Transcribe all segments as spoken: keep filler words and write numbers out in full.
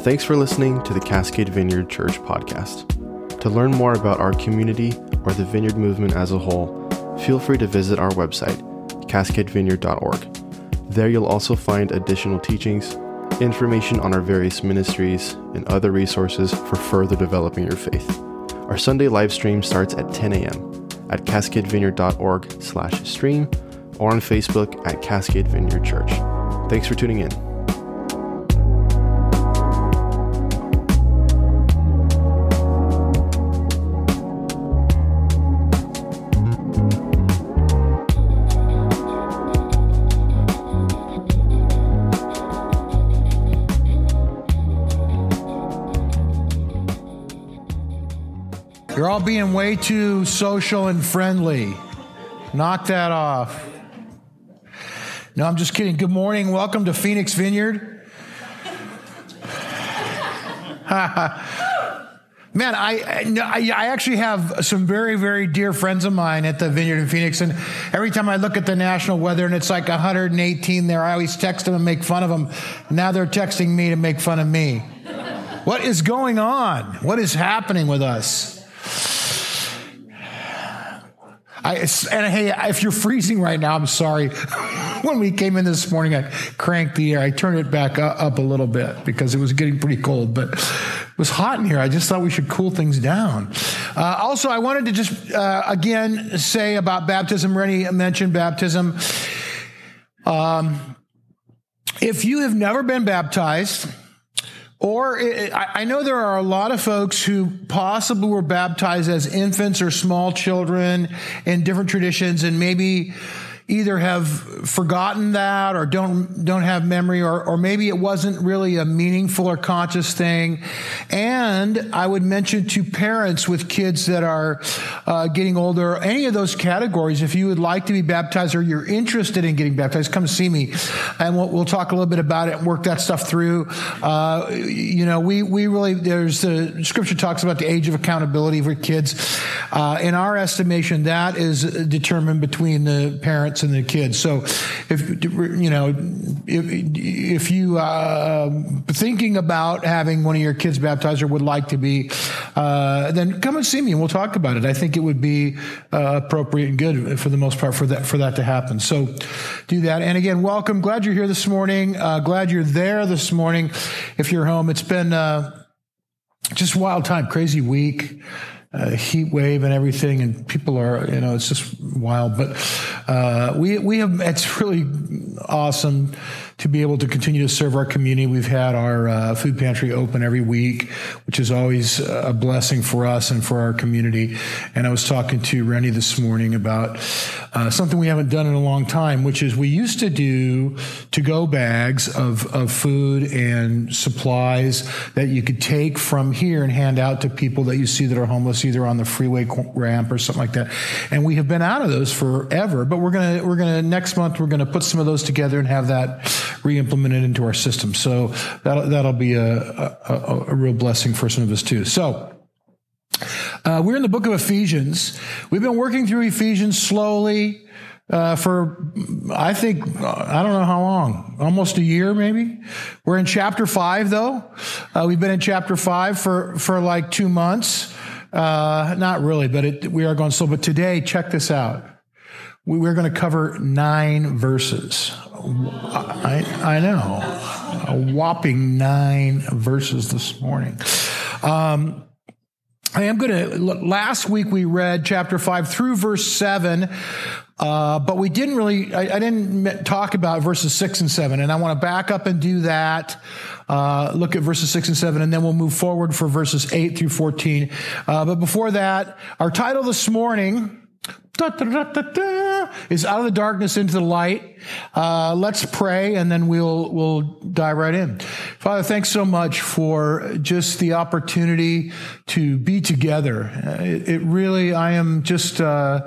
Thanks for listening to the Cascade Vineyard Church podcast. To learn more about our community or the vineyard movement as a whole, feel free to visit our website, cascade vineyard dot org. There you'll also find additional teachings, information on our various ministries, and other resources for further developing your faith. Our Sunday live stream starts at ten a.m. at cascade vineyard dot org slash stream or on Facebook at Cascade Vineyard Church. Thanks for tuning in. You're all being way too social and friendly. Knock that off. No, I'm just kidding. Good morning. Welcome to Phoenix Vineyard. Man, I, I I actually have some very, very dear friends of mine at the Vineyard in Phoenix, and every time I look at the national weather and it's like one hundred eighteen there, I always text them and make fun of them. Now they're texting me to make fun of me. What is going on? What is happening with us? I, and hey, if you're freezing right now, I'm sorry. When we came in this morning, I cranked the air. I turned it back up a little bit because it was getting pretty cold, but it was hot in here. I just thought we should cool things down. Uh, also, I wanted to just, uh, again, say about baptism. Rennie mentioned baptism. Um, if you have never been baptized, or it, I know there are a lot of folks who possibly were baptized as infants or small children in different traditions, and maybe either have forgotten that or don't don't have memory, or, or maybe it wasn't really a meaningful or conscious thing. And I would mention to parents with kids that are uh, getting older, any of those categories, if you would like to be baptized or you're interested in getting baptized, come see me, and we'll, we'll talk a little bit about it and work that stuff through. Uh, you know, we, we really, there's the scripture talks about the age of accountability for kids. Uh, in our estimation, that is determined between the parents and the kids. So if, you know, if, if you uh, thinking about having one of your kids baptized or would like to be, uh, then come and see me and we'll talk about it. I think it would be uh, appropriate and good for the most part for that, for that to happen. So do that. And again, welcome. Glad you're here this morning. Uh, glad you're there this morning. If you're home, it's been uh, just wild time, crazy week. Uh, heat wave and everything, and people are, you know, it's just wild. But uh, we we have, it's really awesome to be able to continue to serve our community. We've had our uh, food pantry open every week, which is always a blessing for us and for our community. And I was talking to Rennie this morning about uh, something we haven't done in a long time, which is we used to do to-go bags of, of food and supplies that you could take from here and hand out to people that you see that are homeless, either on the freeway ramp or something like that. And we have been out of those forever, but we're going to, we're going to, next month, we're going to put some of those together and have that re-implemented into our system. So that'll, that'll be a, a, a real blessing for some of us too. So, uh, we're in the book of Ephesians. We've been working through Ephesians slowly, uh, for, I think, I don't know how long, almost a year maybe. We're in chapter five though. Uh, we've been in chapter five for, for like two months. Uh, not really, but it, we are going slow. But today, check this out. We, we're going to cover nine verses. I, I know. A whopping nine verses this morning. Um, I am going to, last week we read chapter five through verse seven. Uh, but we didn't really, I, I didn't talk about verses six and seven, and I want to back up and do that, uh, look at verses six and seven, and then we'll move forward for verses eight through fourteen. Uh, but before that, our title this morning da, da, da, da, da, is Out of the Darkness into the Light. Uh, let's pray, and then we'll, we'll dive right in. Father, thanks so much for just the opportunity to be together. It, it really, I am just, uh,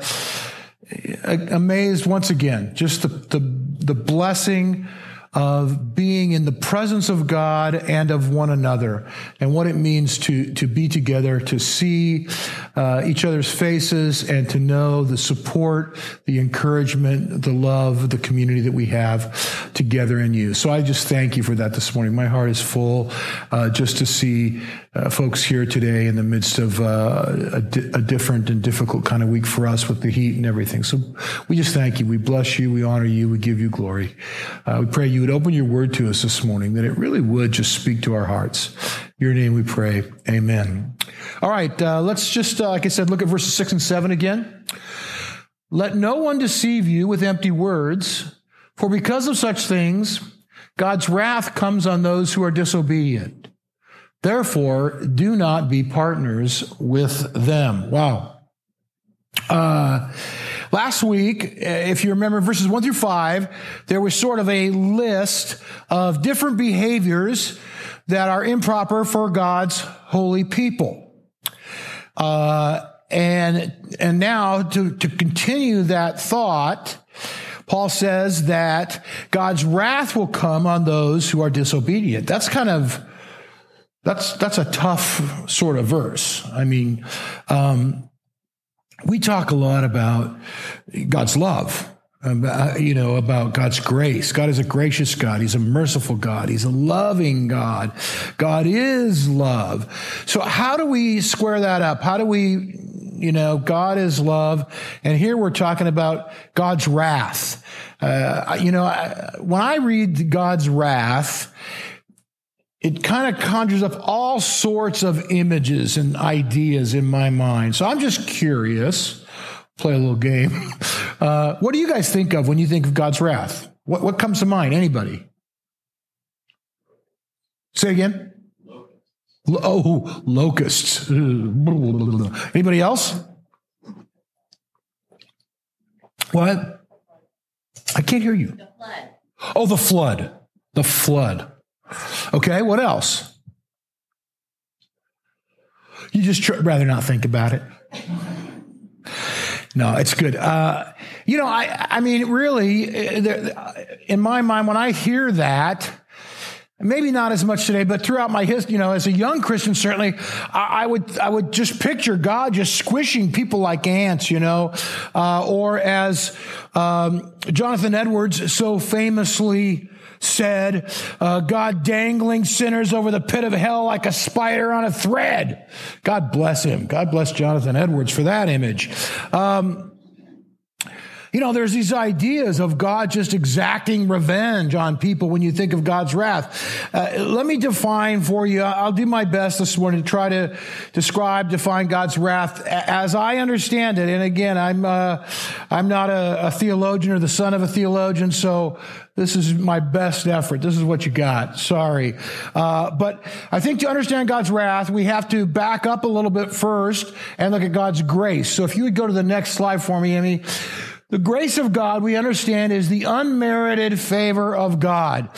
amazed once again, just the, the, the blessing of being in the presence of God and of one another, and what it means to, to be together, to see uh, each other's faces, and to know the support, the encouragement, the love, the community that we have together in you. So I just thank you for that this morning. My heart is full uh, just to see uh, folks here today in the midst of uh, a, di- a different and difficult kind of week for us with the heat and everything. So we just thank you. We bless you. We honor you. We give you glory. Uh, we pray you would open your word to us this morning, that it really would just speak to our hearts. In your name we pray. Amen. All right. Uh, let's just, uh, like I said, look at verses six and seven again. Let no one deceive you with empty words, for because of such things, God's wrath comes on those who are disobedient. Therefore, do not be partners with them. Wow. Uh, Last week, if you remember verses one through five, there was sort of a list of different behaviors that are improper for God's holy people. Uh, and, and now to, to continue that thought, Paul says that God's wrath will come on those who are disobedient. That's kind of, that's, that's a tough sort of verse. I mean, um, We talk a lot about God's love, about, you know, about God's grace. God is a gracious God. He's a merciful God. He's a loving God. God is love. So how do we square that up? How do we, you know, God is love. And here we're talking about God's wrath. Uh, you know, I, when I read God's wrath, it kind of conjures up all sorts of images and ideas in my mind. So I'm just curious, play a little game. Uh, what do you guys think of when you think of God's wrath? What what comes to mind? Anybody? Say again? Locusts. Oh, locusts. Anybody else? What? I can't hear you. The flood. Oh, the flood. The flood. Okay, what else? You just tr- rather not think about it. No, it's good. Uh, you know, I, I mean, really, in my mind, when I hear that, maybe not as much today, but throughout my history, you know, as a young Christian, certainly, I, I would I would just picture God just squishing people like ants, you know, uh, or as um, Jonathan Edwards so famously said, uh, God dangling sinners over the pit of hell like a spider on a thread. God bless him. God bless Jonathan Edwards for that image. Um, you know, there's these ideas of God just exacting revenge on people when you think of God's wrath. Uh, let me define for you, I'll do my best this morning to try to describe, define God's wrath as I understand it. And again, I'm uh, I'm not a, a theologian or the son of a theologian, so this is my best effort. This is what you got. Sorry. Uh, but I think to understand God's wrath, we have to back up a little bit first and look at God's grace. So if you would go to the next slide for me, Amy. The grace of God, we understand, is the unmerited favor of God.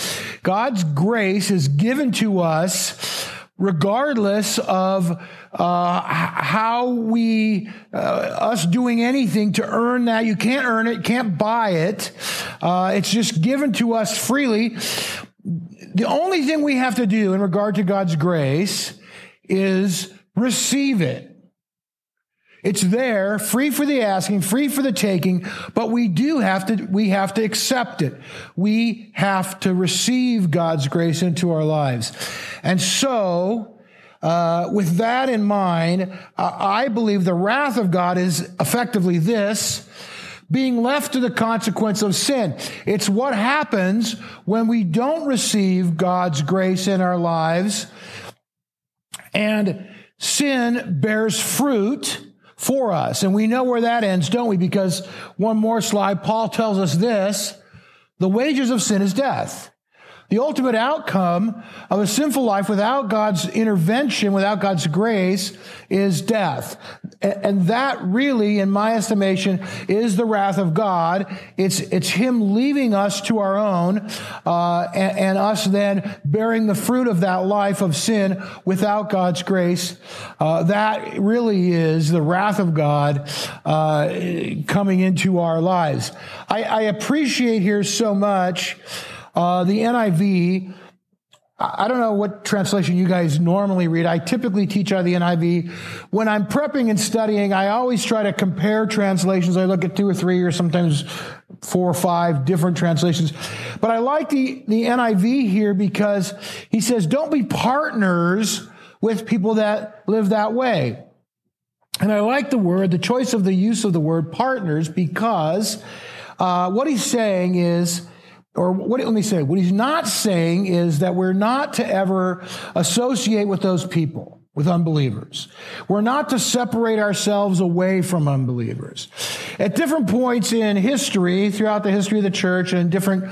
God's grace is given to us regardless of uh, how we, uh, us doing anything to earn that. You can't earn it, can't buy it. Uh, it's just given to us freely. The only thing we have to do in regard to God's grace is receive it. It's there, free for the asking, free for the taking, but we do have to, we have to accept it. We have to receive God's grace into our lives. And so, uh, with that in mind, uh, I believe the wrath of God is effectively this, being left to the consequence of sin. It's what happens when we don't receive God's grace in our lives, and sin bears fruit for us. And we know where that ends, don't we? Because one more slide, Paul tells us this, the wages of sin is death. The ultimate outcome of a sinful life without God's intervention, without God's grace, is death. And that really, in my estimation, is the wrath of God. It's, it's Him leaving us to our own, uh, and, and us then bearing the fruit of that life of sin without God's grace. Uh, that really is the wrath of God, uh, coming into our lives. I, I appreciate here so much Uh, the N I V, I don't know what translation you guys normally read. I typically teach out of the N I V. When I'm prepping and studying, I always try to compare translations. I look at two or three or sometimes four or five different translations. But I like the, the N I V here because he says, don't be partners with people that live that way. And I like the word, the choice of the use of the word partners, because uh, what he's saying is, or what, let me say, what he's not saying is that we're not to ever associate with those people, with unbelievers. We're not to separate ourselves away from unbelievers. At different points in history, throughout the history of the church and different,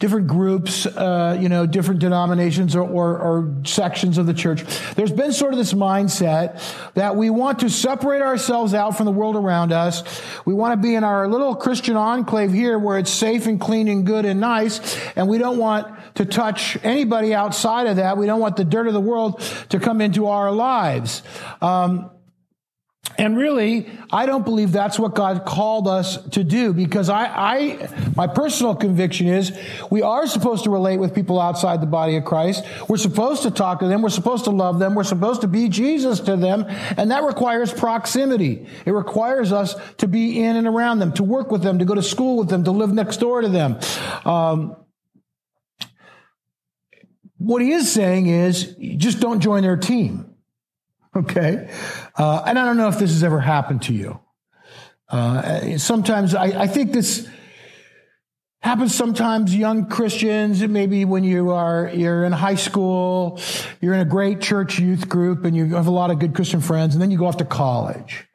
different groups, uh, you know, different denominations or, or, or sections of the church, there's been sort of this mindset that we want to separate ourselves out from the world around us. We want to be in our little Christian enclave here where it's safe and clean and good and nice, and we don't want to touch anybody outside of that. We don't want the dirt of the world to come into our lives. lives. Um, and really, I don't believe that's what God called us to do, because I, I, my personal conviction is we are supposed to relate with people outside the body of Christ. We're supposed to talk to them. We're supposed to love them. We're supposed to be Jesus to them. And that requires proximity. It requires us to be in and around them, to work with them, to go to school with them, to live next door to them. Um, what he is saying is just don't join their team. Okay. Uh, and I don't know if this has ever happened to you. Uh, sometimes I, I think this happens sometimes, young Christians, maybe when you are, you're in high school, you're in a great church youth group and you have a lot of good Christian friends, and then you go off to college.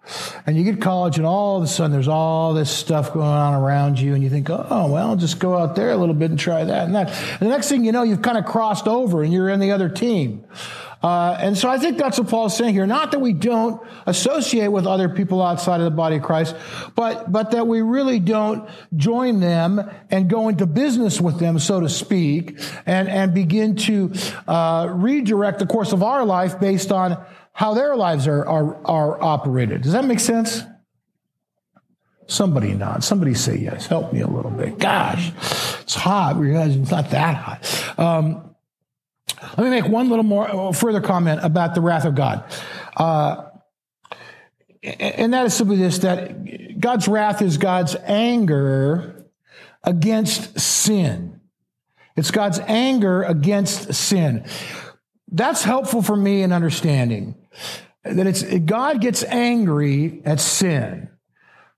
And you get to college and all of a sudden there's all this stuff going on around you, and you think, oh, well, I'll just go out there a little bit and try that and that. And the next thing you know, you've kind of crossed over and you're in the other team. Uh, and so I think that's what Paul's saying here. Not that we don't associate with other people outside of the body of Christ, but, but that we really don't join them and go into business with them, so to speak, and, and begin to, uh, redirect the course of our life based on how their lives are, are, are operated. Does that make sense? Somebody nod. Somebody say yes. Help me a little bit. Gosh, it's hot. Realize it's not that hot. Um, let me make one little more further comment about the wrath of God. Uh, and that is simply this, that God's wrath is God's anger against sin. It's God's anger against sin. That's helpful for me in understanding that it's God gets angry at sin.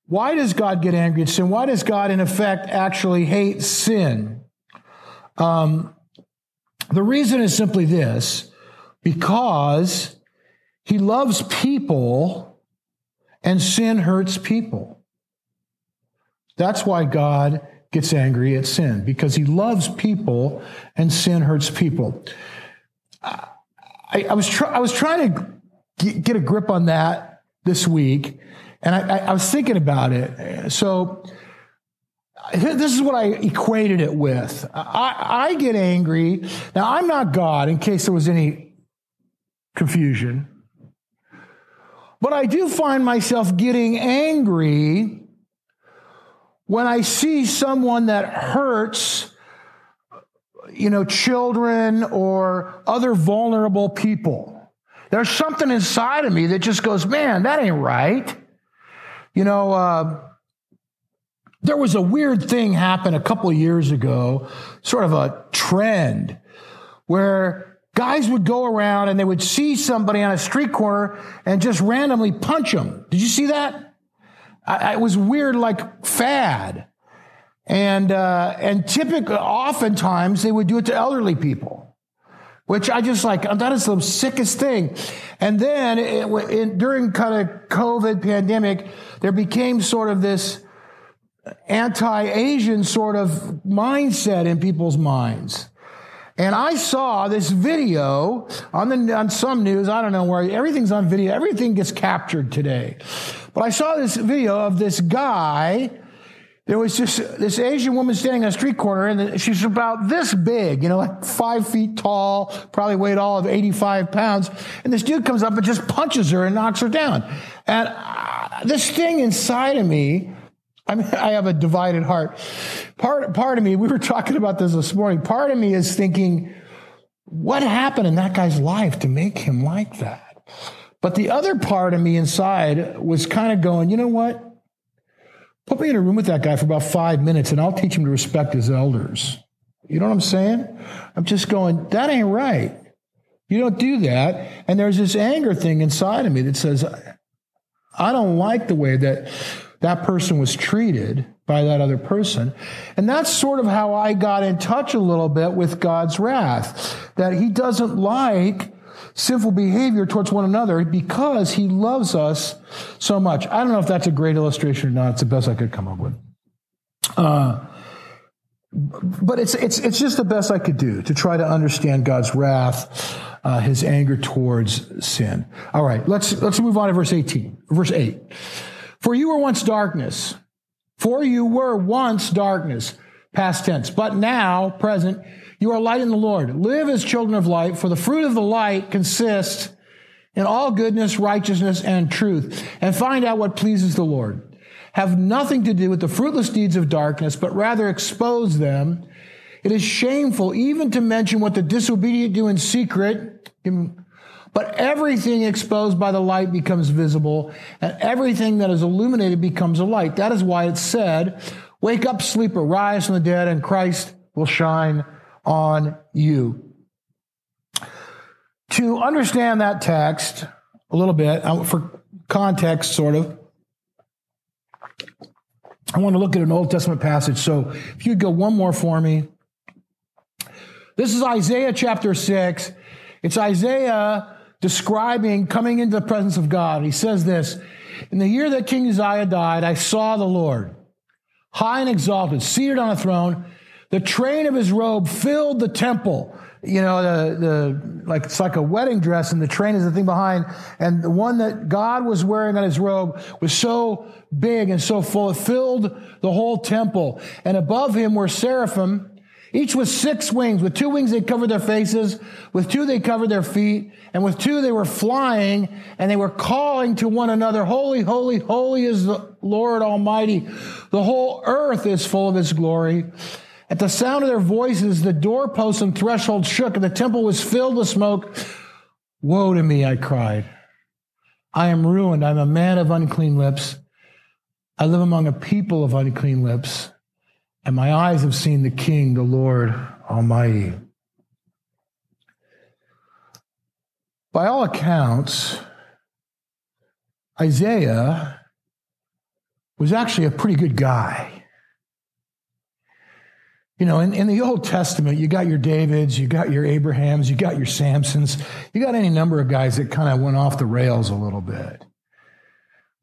Why does God get angry at sin? Why does God, in effect, actually hate sin? Um, the reason is simply this, because he loves people and sin hurts people. That's why God gets angry at sin, because he loves people and sin hurts people. I, I was try, I was trying to get a grip on that this week, and I, I, I was thinking about it. So this is what I equated it with. I, I get angry. Now, I'm not God, in case there was any confusion, but I do find myself getting angry when I see someone that hurts, you know, children or other vulnerable people. There's something inside of me that just goes, man, that ain't right. You know, uh, there was a weird thing happen a couple of years ago, sort of a trend where guys would go around and they would see somebody on a street corner and just randomly punch them. Did you see that? I, I, it was weird, like fad. And, uh, and typically, oftentimes they would do it to elderly people, which I just like, that is the sickest thing. And then it, it, during kind of COVID pandemic, there became sort of this anti-Asian sort of mindset in people's minds. And I saw this video on the, on some news, I don't know where, everything's on video, everything gets captured today. But I saw this video of this guy. There was just this Asian woman standing on a street corner, and she's about this big, you know, like five feet tall, probably weighed all of eighty-five pounds. And this dude comes up and just punches her and knocks her down. And uh, this thing inside of me I mean, I have a divided heart. Part, part of me, we were talking about this this morning, part of me is thinking, what happened in that guy's life to make him like that? But the other part of me inside was kind of going, you know what? Put me in a room with that guy for about five minutes and I'll teach him to respect his elders. You know what I'm saying? I'm just going, that ain't right. You don't do that. And there's this anger thing inside of me that says, I don't like the way that that person was treated by that other person. And that's sort of how I got in touch a little bit with God's wrath, that he doesn't like sinful behavior towards one another because he loves us so much. I don't know if that's a great illustration or not. It's the best I could come up with. Uh, but it's it's it's just the best I could do to try to understand God's wrath, uh, his anger towards sin. All right, let's let's move on to verse eighteen, verse eight. For you were once darkness. For you were once darkness, past tense, but now, present, you are light in the Lord. Live as children of light, for the fruit of the light consists in all goodness, righteousness, and truth. And find out what pleases the Lord. Have nothing to do with the fruitless deeds of darkness, but rather expose them. It is shameful even to mention what the disobedient do in secret, but everything exposed by the light becomes visible, and everything that is illuminated becomes a light. That is why it said, wake up, sleeper, rise from the dead, and Christ will shine on you. To understand that text a little bit, for context sort of, I want to look at an Old Testament passage. So if you could go one more for me. This is Isaiah chapter six. It's Isaiah describing coming into the presence of God. He says this, in the year that King Uzziah died, I saw the Lord, high and exalted, seated on a throne. The train of his robe filled the temple. You know, the, the like it's like a wedding dress, and the train is the thing behind. And the one that God was wearing on his robe was so big and so full, it filled the whole temple. And above him were seraphim, each with six wings. With two wings they covered their faces, with two they covered their feet, and with two they were flying, and they were calling to one another, holy, holy, holy is the Lord Almighty. The whole earth is full of his glory. At the sound of their voices, the doorposts and threshold shook, and the temple was filled with smoke. Woe to me, I cried. I am ruined. I'm a man of unclean lips. I live among a people of unclean lips. And my eyes have seen the King, the Lord Almighty. By all accounts, Isaiah was actually a pretty good guy. You know, in, in the Old Testament, you got your Davids, you got your Abrahams, you got your Samsons, you got any number of guys that kind of went off the rails a little bit.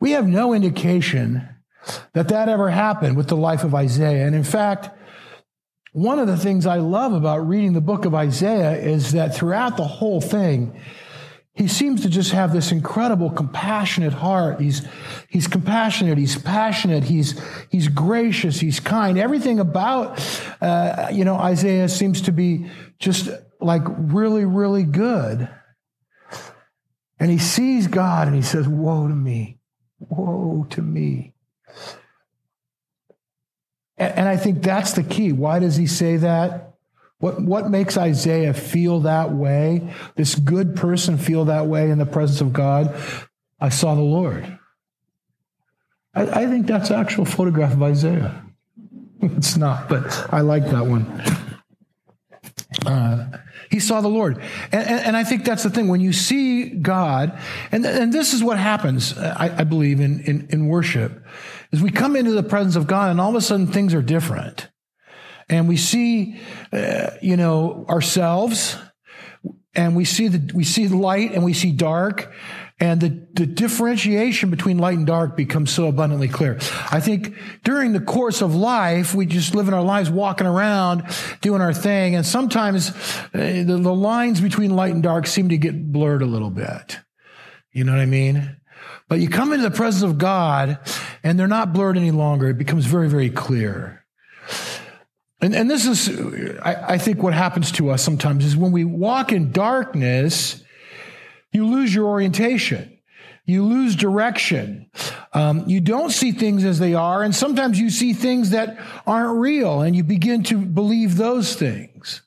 We have no indication that that ever happened with the life of Isaiah. And in fact, one of the things I love about reading the book of Isaiah is that throughout the whole thing, he seems to just have this incredible compassionate heart. He's, he's compassionate, he's passionate, he's, he's gracious, he's kind. Everything about, uh, you know, Isaiah seems to be just like really, really good. And he sees God and he says, woe to me, woe to me. And I think that's the key. Why does he say that? What, what makes Isaiah feel that way? This good person feel that way in the presence of God? I saw the Lord. I, I think that's an actual photograph of Isaiah. It's not, but I like that one. Uh, he saw the Lord. And, and, and I think that's the thing. When you see God, and, and this is what happens, I, I believe, in, in, in worship, is we come into the presence of God and all of a sudden things are different. And we see, uh, you know, ourselves, and we see the, we see light and we see dark, and the, the differentiation between light and dark becomes so abundantly clear. I think during the course of life, we just live in our lives walking around, doing our thing, and sometimes uh, the, the lines between light and dark seem to get blurred a little bit. You know what I mean? But you come into the presence of God, and they're not blurred any longer. It becomes very, very clear. And, and this is, I, I think, what happens to us sometimes is when we walk in darkness, you lose your orientation. You lose direction. Um, you don't see things as they are, and sometimes you see things that aren't real, and you begin to believe those things.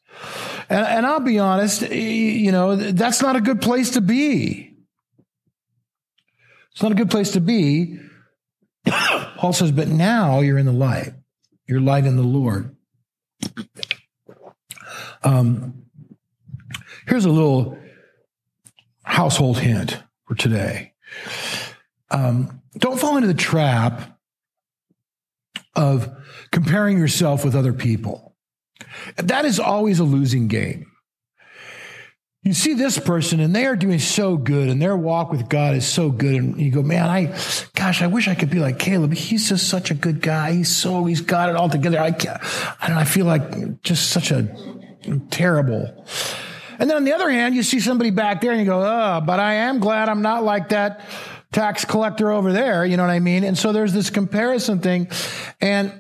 And, and I'll be honest, you know, that's not a good place to be. It's not a good place to be. Paul says, but now you're in the light. You're light in the Lord. Um, here's a little household hint for today. Um, don't fall into the trap of comparing yourself with other people. That is always a losing game. You see this person and they are doing so good and their walk with God is so good. And you go, man, I, gosh, I wish I could be like Caleb. He's just such a good guy. He's so, he's got it all together. I can't, I don't know, I feel like just such a terrible. And then on the other hand, you see somebody back there and you go, oh, but I am glad I'm not like that tax collector over there. You know what I mean? And so there's this comparison thing and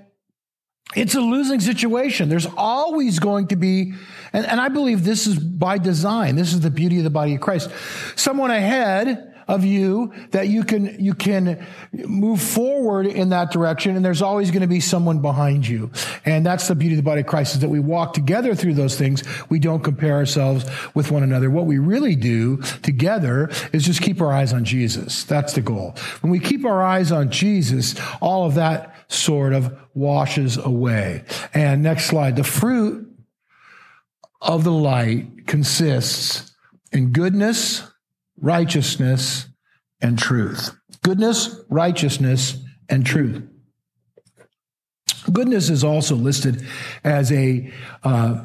it's a losing situation. There's always going to be, and, and I believe this is by design. This is the beauty of the body of Christ. Someone ahead of you that you can, you can move forward in that direction. And there's always going to be someone behind you. And that's the beauty of the body of Christ is that we walk together through those things. We don't compare ourselves with one another. What we really do together is just keep our eyes on Jesus. That's the goal. When we keep our eyes on Jesus, all of that sort of washes away. And next slide. The fruit of the light consists in goodness, righteousness, and truth. Goodness, righteousness, and truth. Goodness is also listed as a, uh,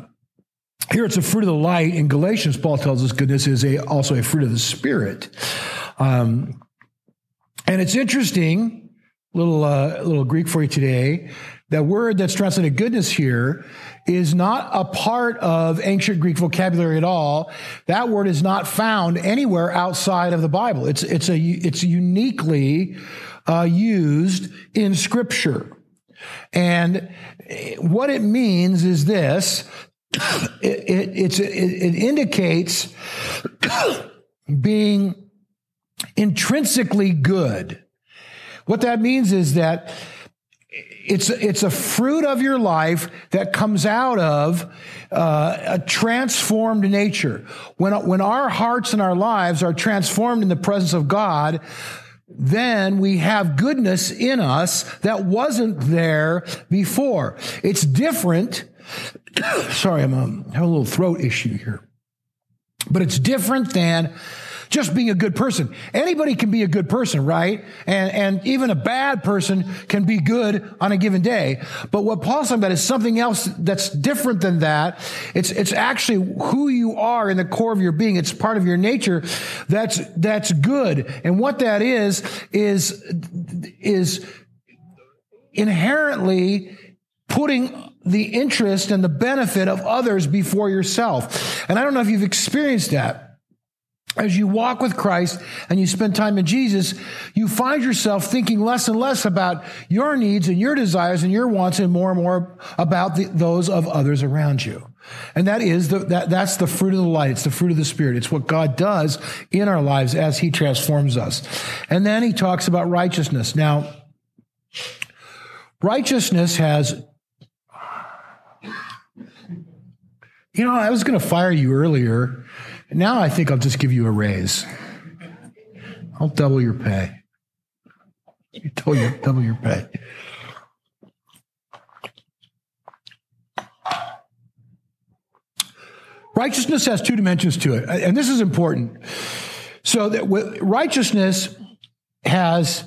here it's a fruit of the light. In Galatians, Paul tells us goodness is a also a fruit of the Spirit. Um, and it's interesting, Little uh, little Greek for you today. That word that's translated goodness here is not a part of ancient Greek vocabulary at all. That word is not found anywhere outside of the Bible. It's it's a it's uniquely uh, used in Scripture, and what it means is this: it it, it's, it, it indicates being intrinsically good. What that means is that it's, it's a fruit of your life that comes out of uh, a transformed nature. When, when our hearts and our lives are transformed in the presence of God, then we have goodness in us that wasn't there before. It's different. Sorry, I'm um, having a little throat issue here. But it's different than just being a good person. Anybody can be a good person, right? And, and even a bad person can be good on a given day. But what Paul's talking about is something else that's different than that. It's, it's actually who you are in the core of your being. It's part of your nature that's, that's good. And what that is, is, is inherently putting the interest and the benefit of others before yourself. And I don't know if you've experienced that. As you walk with Christ and you spend time in Jesus, you find yourself thinking less and less about your needs and your desires and your wants and more and more about the, those of others around you. And that is the, that, that's the fruit of the light. It's the fruit of the Spirit. It's what God does in our lives as he transforms us. And then he talks about righteousness. Now, righteousness has, you know, I was going to fire you earlier. Now I think I'll just give you a raise. I'll double your pay. You double your pay. Righteousness has two dimensions to it, and this is important. So that righteousness has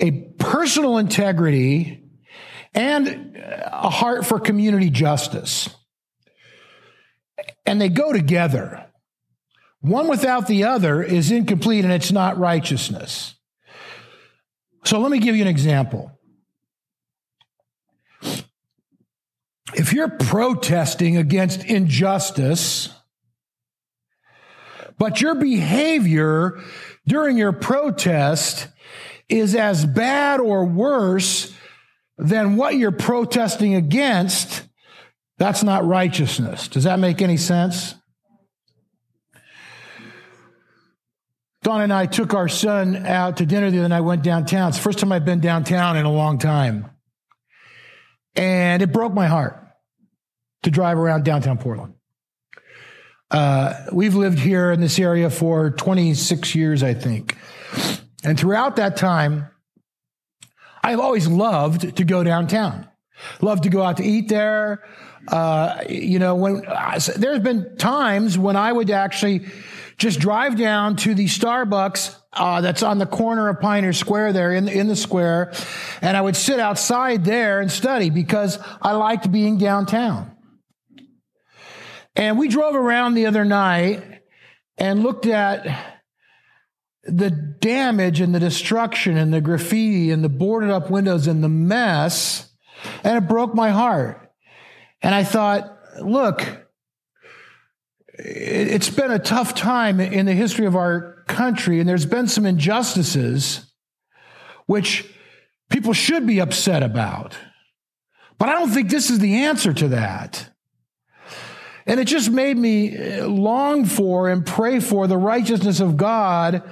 a personal integrity and a heart for community justice, and they go together. One without the other is incomplete and it's not righteousness. So let me give you an example. If you're protesting against injustice, but your behavior during your protest is as bad or worse than what you're protesting against, that's not righteousness. Does that make any sense? Don and I took our son out to dinner the other night, went downtown. It's the first time I've been downtown in a long time. And it broke my heart to drive around downtown Portland. Uh, we've lived here in this area for twenty-six years, I think. And throughout that time, I've always loved to go downtown. Loved to go out to eat there. Uh, you know, when I, there's been times when I would actually just drive down to the Starbucks uh, that's on the corner of Pioneer Square there in the, in the square, and I would sit outside there and study because I liked being downtown. And we drove around the other night and looked at the damage and the destruction and the graffiti and the boarded up windows and the mess, and it broke my heart. And I thought, look, it's been a tough time in the history of our country, and there's been some injustices which people should be upset about. But I don't think this is the answer to that. And it just made me long for and pray for the righteousness of God,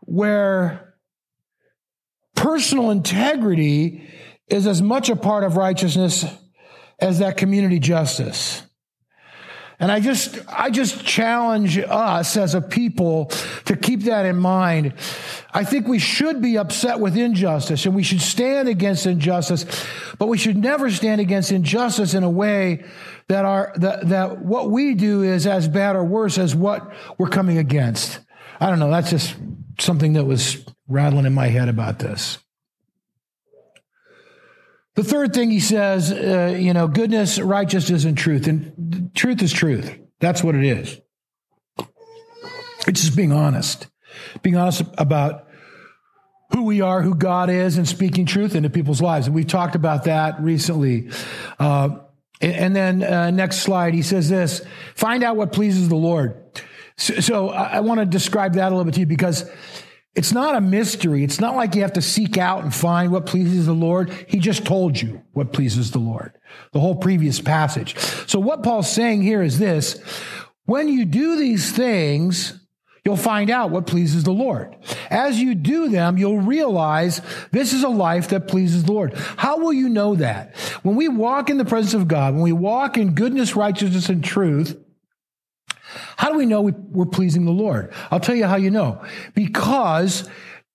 where personal integrity is as much a part of righteousness as that community justice. And I just, I just challenge us as a people to keep that in mind. I think we should be upset with injustice and we should stand against injustice, but we should never stand against injustice in a way that our, that, that what we do is as bad or worse as what we're coming against. I don't know. That's just something that was rattling in my head about this. The third thing he says, uh, you know, goodness, righteousness, and truth. And truth is truth. That's what it is. It's just being honest. Being honest about who we are, who God is, and speaking truth into people's lives. And we've talked about that recently. Uh, and then uh, next slide, he says this, find out what pleases the Lord. So, so I, I want to describe that a little bit to you because it's not a mystery. It's not like you have to seek out and find what pleases the Lord. He just told you what pleases the Lord, the whole previous passage. So what Paul's saying here is this. When you do these things, you'll find out what pleases the Lord. As you do them, you'll realize this is a life that pleases the Lord. How will you know that? When we walk in the presence of God, when we walk in goodness, righteousness, and truth, how do we know we're pleasing the Lord? I'll tell you how you know. Because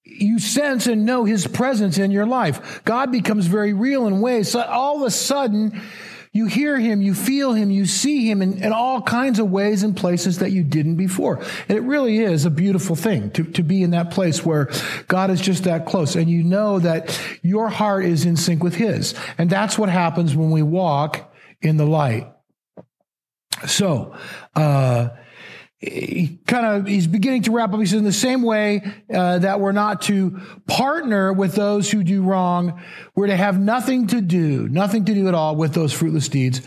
you sense and know His presence in your life. God becomes very real in ways. So all of a sudden, you hear Him, you feel Him, you see Him in, in all kinds of ways and places that you didn't before. And it really is a beautiful thing to, to be in that place where God is just that close. And you know that your heart is in sync with His. And that's what happens when we walk in the light. So, uh, he kind of, he's beginning to wrap up. He says, in the same way, uh, that we're not to partner with those who do wrong, we're to have nothing to do, nothing to do at all with those fruitless deeds.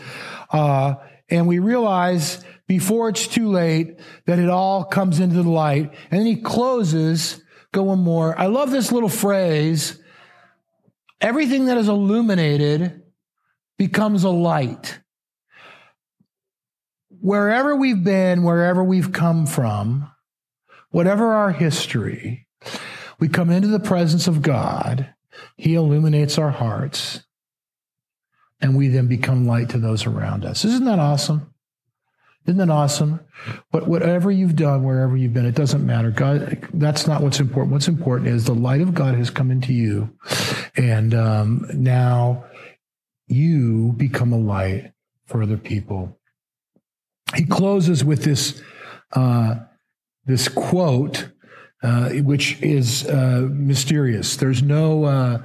Uh, and we realize before it's too late that it all comes into the light. And then he closes going more. I love this little phrase. Everything that is illuminated becomes a light. Wherever we've been, wherever we've come from, whatever our history, we come into the presence of God. He illuminates our hearts, and we then become light to those around us. Isn't that awesome? Isn't that awesome? But whatever you've done, wherever you've been, it doesn't matter. God, that's not what's important. What's important is the light of God has come into you, and um, now you become a light for other people. He closes with this uh, this quote, uh, which is uh, mysterious. There's no, uh,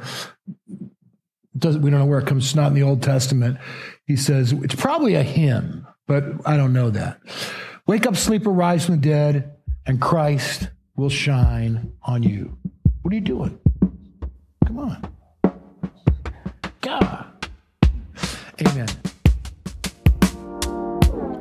doesn't, we don't know where it comes. It's not in the Old Testament. He says, it's probably a hymn, but I don't know that. Wake up, sleeper, rise from the dead, and Christ will shine on you. What are you doing? Come on. God. Amen.